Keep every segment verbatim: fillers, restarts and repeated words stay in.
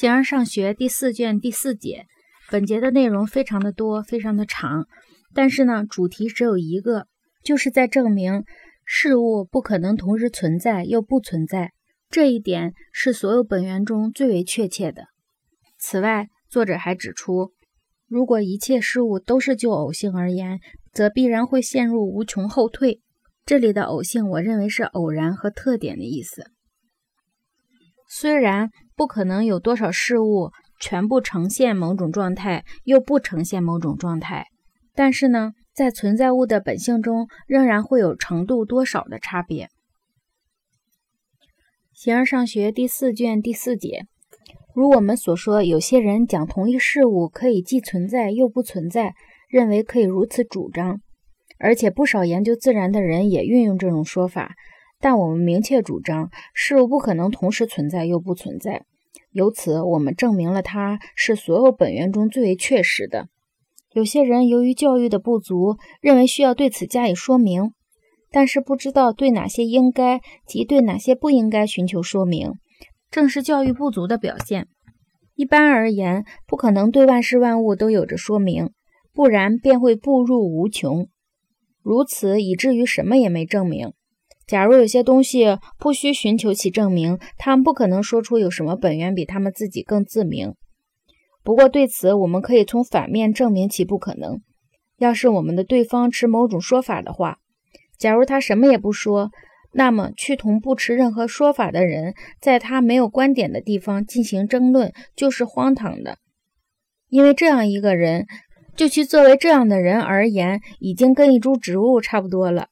形而上学第四卷第四节，本节的内容非常的多，非常的长，但是呢，主题只有一个，就是在证明事物不可能同时存在又不存在，这一点是所有本源中最为确切的。此外，作者还指出，如果一切事物都是就偶性而言，则必然会陷入无穷后退。这里的偶性，我认为是偶然和特点的意思。虽然不可能有多少事物全部呈现某种状态，又不呈现某种状态，但是呢，在存在物的本性中，仍然会有程度多少的差别。形而上学第四卷第四节，如我们所说，有些人将同一事物可以既存在又不存在，认为可以如此主张，而且不少研究自然的人也运用这种说法。但我们明确主张，事物不可能同时存在又不存在，由此我们证明了它是所有本源中最为确实的。有些人由于教育的不足，认为需要对此加以说明，但是不知道对哪些应该及对哪些不应该寻求说明，正是教育不足的表现。一般而言，不可能对万事万物都有着说明，不然便会步入无穷，如此以至于什么也没证明。假如有些东西不需寻求其证明，他们不可能说出有什么本源比他们自己更自明。不过对此，我们可以从反面证明其不可能。要是我们的对方持某种说法的话，假如他什么也不说，那么去同不持任何说法的人在他没有观点的地方进行争论，就是荒唐的。因为这样一个人，就去作为这样的人而言，已经跟一株植物差不多了。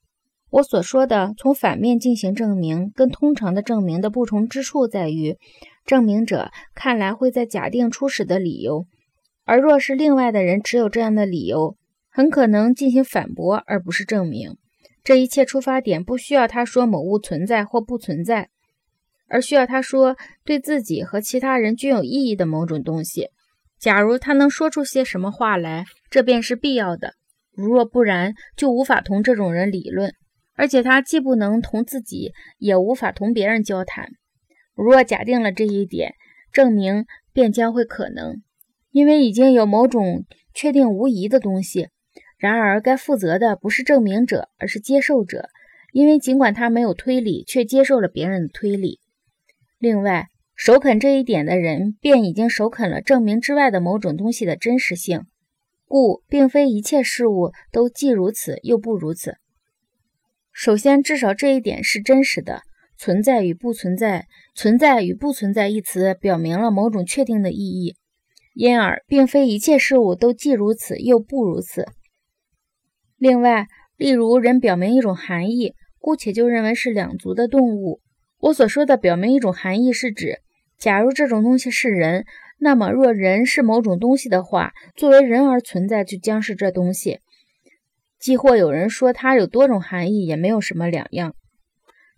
我所说的从反面进行证明，跟通常的证明的不同之处在于，证明者看来会在假定初始的理由，而若是另外的人持有这样的理由，很可能进行反驳而不是证明。这一切出发点不需要他说某物存在或不存在，而需要他说对自己和其他人均有意义的某种东西。假如他能说出些什么话来，这便是必要的，如若不然，就无法同这种人理论。而且他既不能同自己，也无法同别人交谈。如若假定了这一点，证明便将会可能，因为已经有某种确定无疑的东西。然而该负责的不是证明者，而是接受者，因为尽管他没有推理，却接受了别人的推理。另外，首肯这一点的人，便已经首肯了证明之外的某种东西的真实性，故并非一切事物都既如此又不如此。首先，至少这一点是真实的，存在与不存在，存在与不存在一词表明了某种确定的意义，因而并非一切事物都既如此又不如此。另外，例如人表明一种含义，姑且就认为是两足的动物。我所说的表明一种含义是指，假如这种东西是人，那么若人是某种东西的话，作为人而存在就将是这东西。即或有人说它有多种含义，也没有什么两样，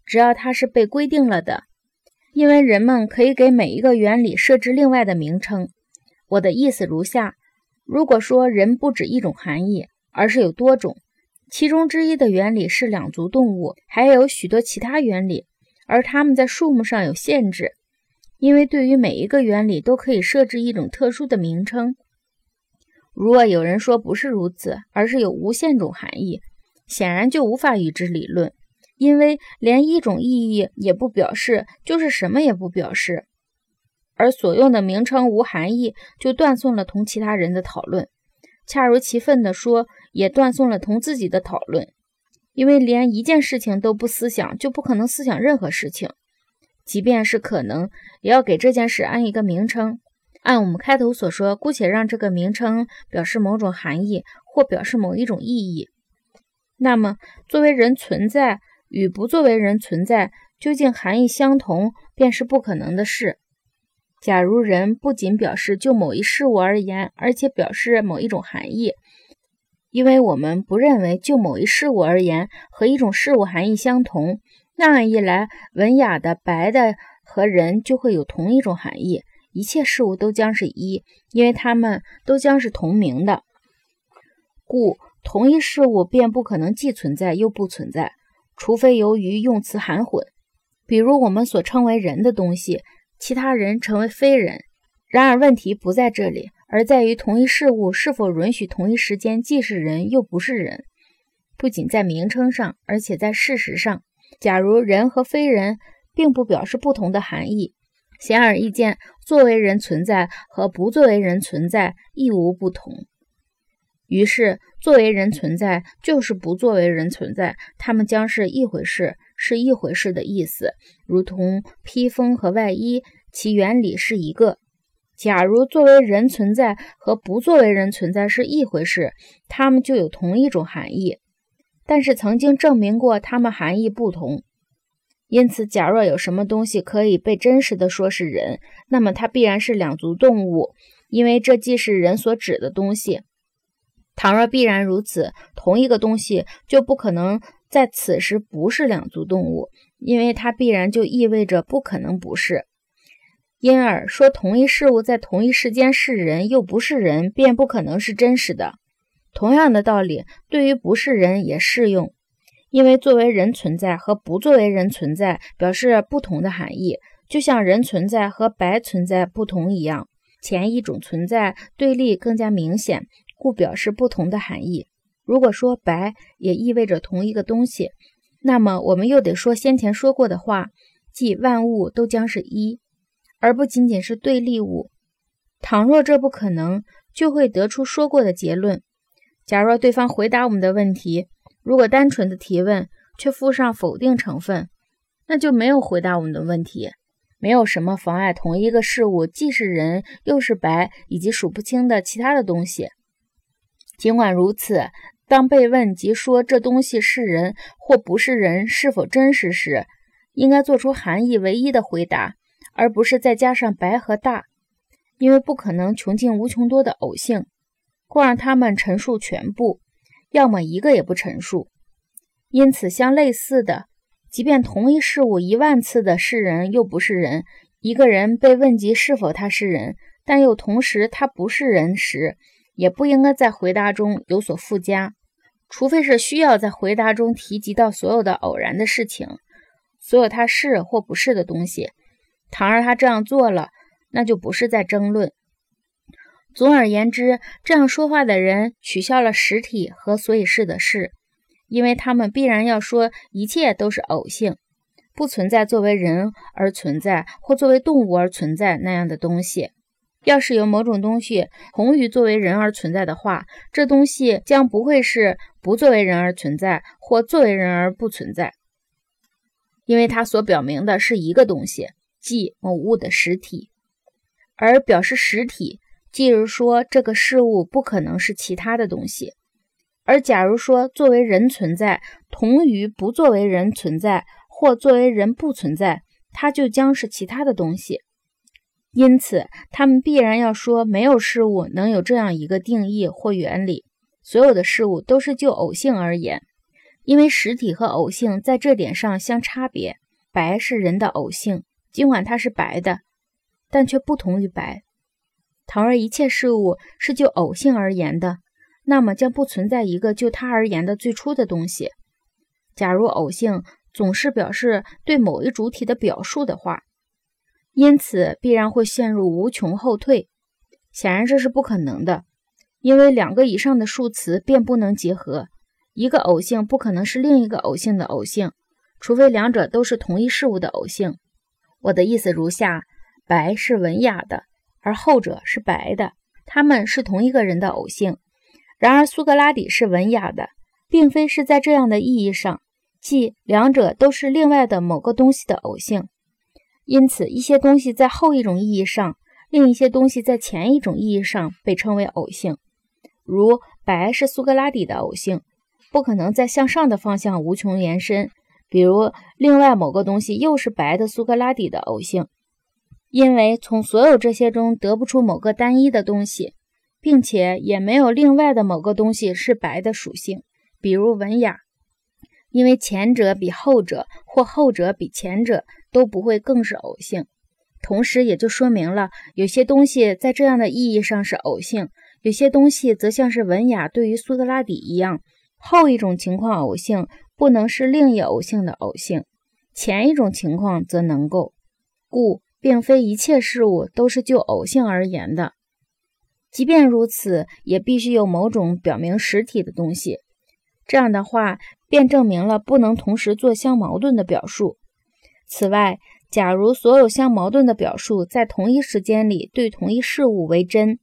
只要它是被规定了的，因为人们可以给每一个原理设置另外的名称。我的意思如下：如果说人不止一种含义，而是有多种，其中之一的原理是两足动物，还有许多其他原理，而它们在数目上有限制，因为对于每一个原理都可以设置一种特殊的名称。如果有人说不是如此，而是有无限种含义，显然就无法与之理论，因为连一种意义也不表示，就是什么也不表示。而所用的名称无含义，就断送了同其他人的讨论，恰如其分地说，也断送了同自己的讨论，因为连一件事情都不思想，就不可能思想任何事情。即便是可能，也要给这件事安一个名称。按我们开头所说，姑且让这个名称表示某种含义，或表示某一种意义。那么，作为人存在与不作为人存在，究竟含义相同，便是不可能的事。假如人不仅表示就某一事物而言，而且表示某一种含义，因为我们不认为就某一事物而言和一种事物含义相同，那样一来，文雅的、白的和人就会有同一种含义。一切事物都将是一，因为它们都将是同名的，故同一事物便不可能既存在又不存在，除非由于用词含混。比如我们所称为人的东西，其他人成为非人，然而问题不在这里，而在于同一事物是否允许同一时间既是人又不是人，不仅在名称上，而且在事实上。假如人和非人并不表示不同的含义，显而易见，作为人存在和不作为人存在亦无不同。于是作为人存在就是不作为人存在，他们将是一回事，是一回事的意思，如同披风和外衣，其原理是一个。假如作为人存在和不作为人存在是一回事，他们就有同一种含义，但是曾经证明过他们含义不同。因此，假若有什么东西可以被真实的说是人，那么它必然是两足动物，因为这既是人所指的东西。倘若必然如此，同一个东西就不可能在此时不是两足动物，因为它必然就意味着不可能不是。因而说同一事物在同一时间是人又不是人，便不可能是真实的。同样的道理，对于不是人也适用。因为作为人存在和不作为人存在表示不同的含义，就像人存在和白存在不同一样，前一种存在对立更加明显，故表示不同的含义。如果说白也意味着同一个东西，那么我们又得说先前说过的话，即万物都将是一，而不仅仅是对立物。倘若这不可能，就会得出说过的结论。假若对方回答我们的问题，如果单纯的提问却附上否定成分，那就没有回答我们的问题。没有什么妨碍同一个事物既是人又是白以及数不清的其他的东西。尽管如此，当被问及说这东西是人或不是人是否真实时，应该做出含义唯一的回答，而不是再加上白和大，因为不可能穷尽无穷多的偶性，故让他们陈述全部，要么一个也不陈述。因此相类似的，即便同一事物一万次的是人又不是人，一个人被问及是否他是人，但又同时他不是人时，也不应该在回答中有所附加，除非是需要在回答中提及到所有的偶然的事情，所有他是或不是的东西。倘若他这样做了，那就不是在争论。总而言之，这样说话的人取消了实体和所以是的是，因为他们必然要说一切都是偶性，不存在作为人而存在或作为动物而存在那样的东西。要是有某种东西同于作为人而存在的话，这东西将不会是不作为人而存在或作为人而不存在，因为它所表明的是一个东西，即某物的实体。而表示实体即是说这个事物不可能是其他的东西。而假如说作为人存在同于不作为人存在或作为人不存在，它就将是其他的东西。因此他们必然要说没有事物能有这样一个定义或原理，所有的事物都是就偶性而言，因为实体和偶性在这点上相差别。白是人的偶性，尽管它是白的，但却不同于白。倘若一切事物是就偶性而言的，那么将不存在一个就它而言的最初的东西。假如偶性总是表示对某一主体的表述的话，因此必然会陷入无穷后退。显然这是不可能的，因为两个以上的数词便不能结合，一个偶性不可能是另一个偶性的偶性，除非两者都是同一事物的偶性。我的意思如下：白是文雅的，而后者是白的，他们是同一个人的偶性。然而苏格拉底是文雅的，并非是在这样的意义上，即两者都是另外的某个东西的偶性。因此一些东西在后一种意义上，另一些东西在前一种意义上被称为偶性。如白是苏格拉底的偶性，不可能在向上的方向无穷延伸，比如另外某个东西又是白的苏格拉底的偶性，因为从所有这些中得不出某个单一的东西，并且也没有另外的某个东西是白的属性，比如文雅，因为前者比后者或后者比前者都不会更是偶性。同时也就说明了有些东西在这样的意义上是偶性，有些东西则像是文雅对于苏格拉底一样，后一种情况偶性不能是另一偶性的偶性，前一种情况则能够。故并非一切事物都是就偶性而言的。即便如此，也必须有某种表明实体的东西。这样的话，便证明了不能同时做相矛盾的表述。此外，假如所有相矛盾的表述在同一时间里对同一事物为真，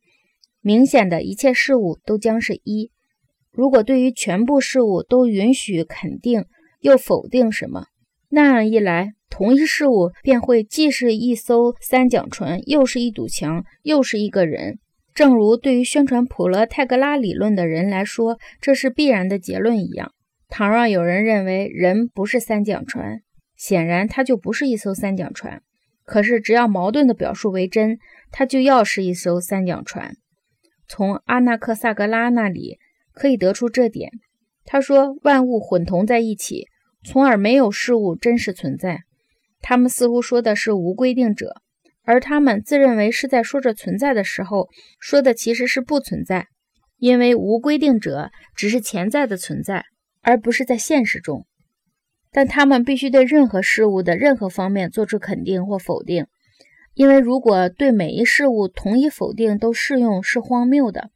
明显的一切事物都将是一。如果对于全部事物都允许肯定又否定什么，那样一来，同一事物便会既是一艘三桨船，又是一堵墙，又是一个人。正如对于宣传普勒泰格拉理论的人来说，这是必然的结论一样，倘若有人认为人不是三桨船，显然它就不是一艘三桨船。可是只要矛盾的表述为真，它就要是一艘三桨船。从阿纳克萨格拉那里可以得出这点，他说万物混同在一起，从而没有事物真实存在。他们似乎说的是无规定者，而他们自认为是在说着存在的时候，说的其实是不存在，因为无规定者只是潜在的存在，而不是在现实中。但他们必须对任何事物的任何方面做出肯定或否定，因为如果对每一事物同一否定都适用是荒谬的，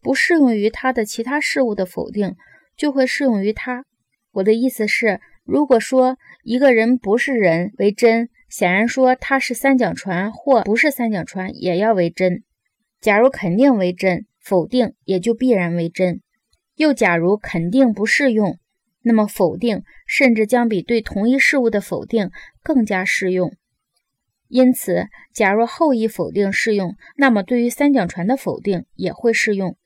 不适用于它的其他事物的否定就会适用于它。我的意思是，如果说一个人不是人为真，显然说它是三桨船或不是三桨船也要为真。假如肯定为真，否定也就必然为真。又假如肯定不适用，那么否定甚至将比对同一事物的否定更加适用。因此，假若后一否定适用，那么对于三桨船的否定也会适用。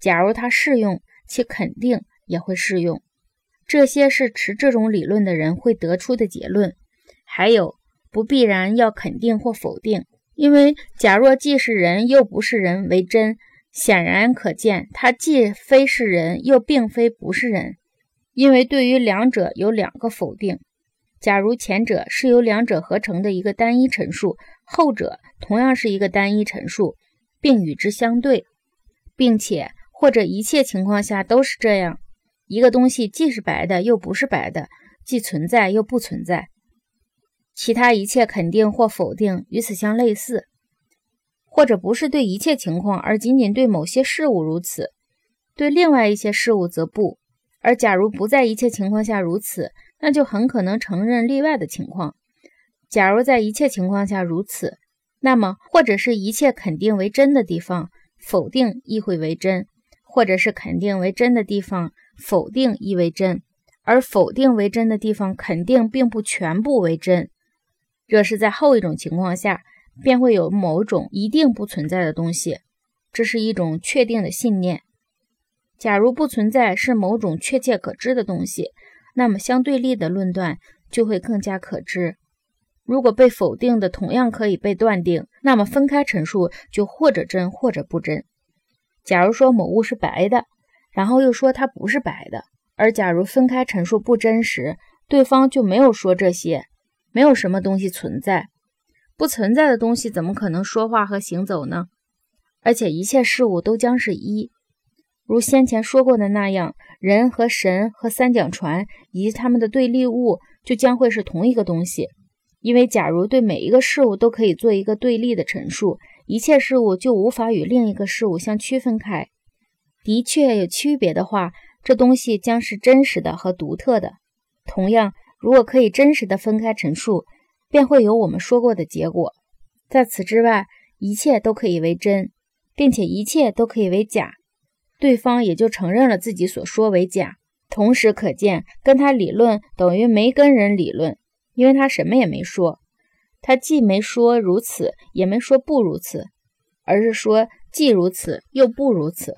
假如它适用，其肯定也会适用。这些是持这种理论的人会得出的结论。还有，不必然要肯定或否定，因为假若既是人又不是人为真，显然可见它既非是人又并非不是人，因为对于两者有两个否定。假如前者是由两者合成的一个单一陈述，后者同样是一个单一陈述，并与之相对，并且或者一切情况下都是这样。一个东西既是白的又不是白的，既存在又不存在。其他一切肯定或否定与此相类似，或者不是对一切情况，而仅仅对某些事物如此，对另外一些事物则不。而假如不在一切情况下如此，那就很可能承认例外的情况。假如在一切情况下如此，那么或者是一切肯定为真的地方，否定亦会为真，或者是肯定为真的地方，否定亦为真，而否定为真的地方肯定并不全部为真。若是在后一种情况下，便会有某种一定不存在的东西，这是一种确定的信念。假如不存在是某种确切可知的东西，那么相对立的论断就会更加可知。如果被否定的同样可以被断定，那么分开陈述就或者真或者不真。假如说某物是白的，然后又说它不是白的，而假如分开陈述不真实，对方就没有说这些。没有什么东西存在，不存在的东西怎么可能说话和行走呢？而且一切事物都将是一，如先前说过的那样，人和神和三桨船以及他们的对立物就将会是同一个东西。因为假如对每一个事物都可以做一个对立的陈述，一切事物就无法与另一个事物相区分开。的确有区别的话，这东西将是真实的和独特的。同样，如果可以真实的分开陈述，便会有我们说过的结果。在此之外，一切都可以为真，并且一切都可以为假，对方也就承认了自己所说为假。同时可见，跟他理论等于没跟人理论，因为他什么也没说。他既没说如此，也没说不如此，而是说既如此又不如此。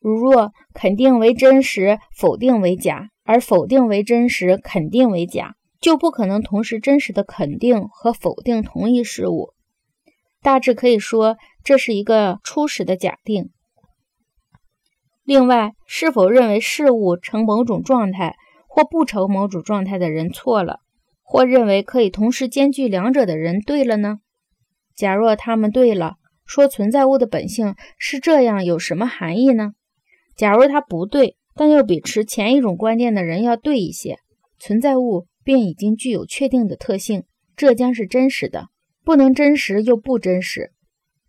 如若肯定为真时，否定为假，而否定为真实，肯定为假，就不可能同时真实的肯定和否定同一事物。大致可以说，这是一个初始的假定。另外，是否认为事物呈某种状态或不呈某种状态的人错了，或认为可以同时兼具两者的人对了呢？假若他们对了，说存在物的本性是这样有什么含义呢？假如他不对，但又比持前一种观念的人要对一些，存在物便已经具有确定的特性，这将是真实的，不能真实又不真实。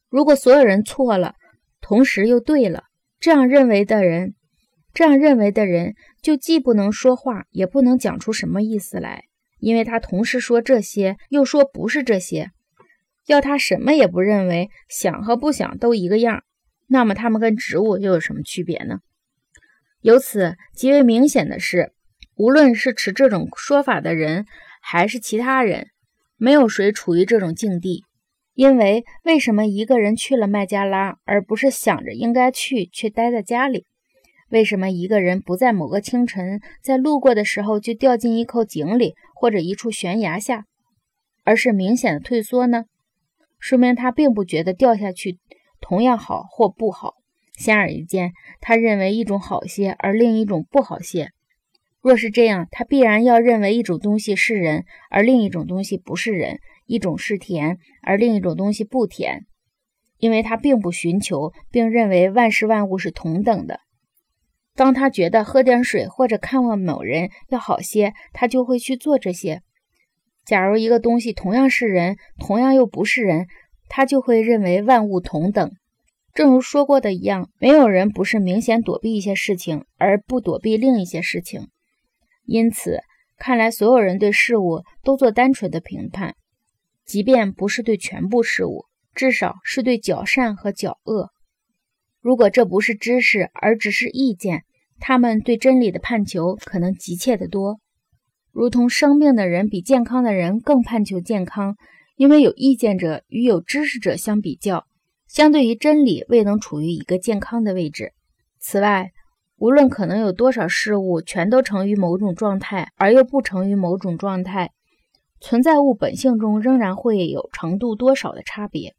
如果所有人错了，同时又对了，这样认为的人，这样认为的人就既不能说话，也不能讲出什么意思来，因为他同时说这些，又说不是这些。要他什么也不认为，想和不想都一个样，那么他们跟植物又有什么区别呢？由此极为明显的是，无论是持这种说法的人，还是其他人，没有谁处于这种境地。因为为什么一个人去了麦加拉，而不是想着应该去，却待在家里？为什么一个人不在某个清晨，在路过的时候就掉进一口井里，或者一处悬崖下，而是明显的退缩呢？说明他并不觉得掉下去同样好或不好。显而易见，他认为一种好些，而另一种不好些。若是这样，他必然要认为一种东西是人，而另一种东西不是人；一种是甜，而另一种东西不甜。因为他并不寻求，并认为万事万物是同等的。当他觉得喝点水或者看望某人要好些，他就会去做这些。假如一个东西同样是人，同样又不是人，他就会认为万物同等。正如说过的一样，没有人不是明显躲避一些事情，而不躲避另一些事情。因此，看来所有人对事物都做单纯的评判，即便不是对全部事物，至少是对较善和较恶。如果这不是知识，而只是意见，他们对真理的盼求可能急切得多，如同生病的人比健康的人更盼求健康，因为有意见者与有知识者相比较，相对于真理未能处于一个健康的位置。此外，无论可能有多少事物全都成于某种状态，而又不成于某种状态，存在物本性中仍然会有程度多少的差别。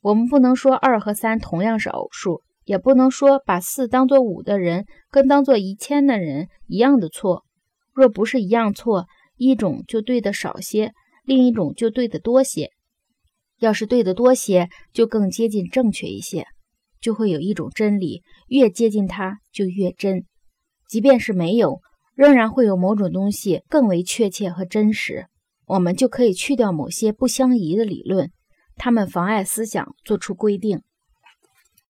我们不能说二和三同样是偶数，也不能说把四当作五的人跟当作一千的人一样的错。若不是一样错，一种就对的少些，另一种就对的多些。要是对的多些，就更接近正确一些，就会有一种真理，越接近它就越真。即便是没有，仍然会有某种东西更为确切和真实。我们就可以去掉某些不相宜的理论，它们妨碍思想做出规定。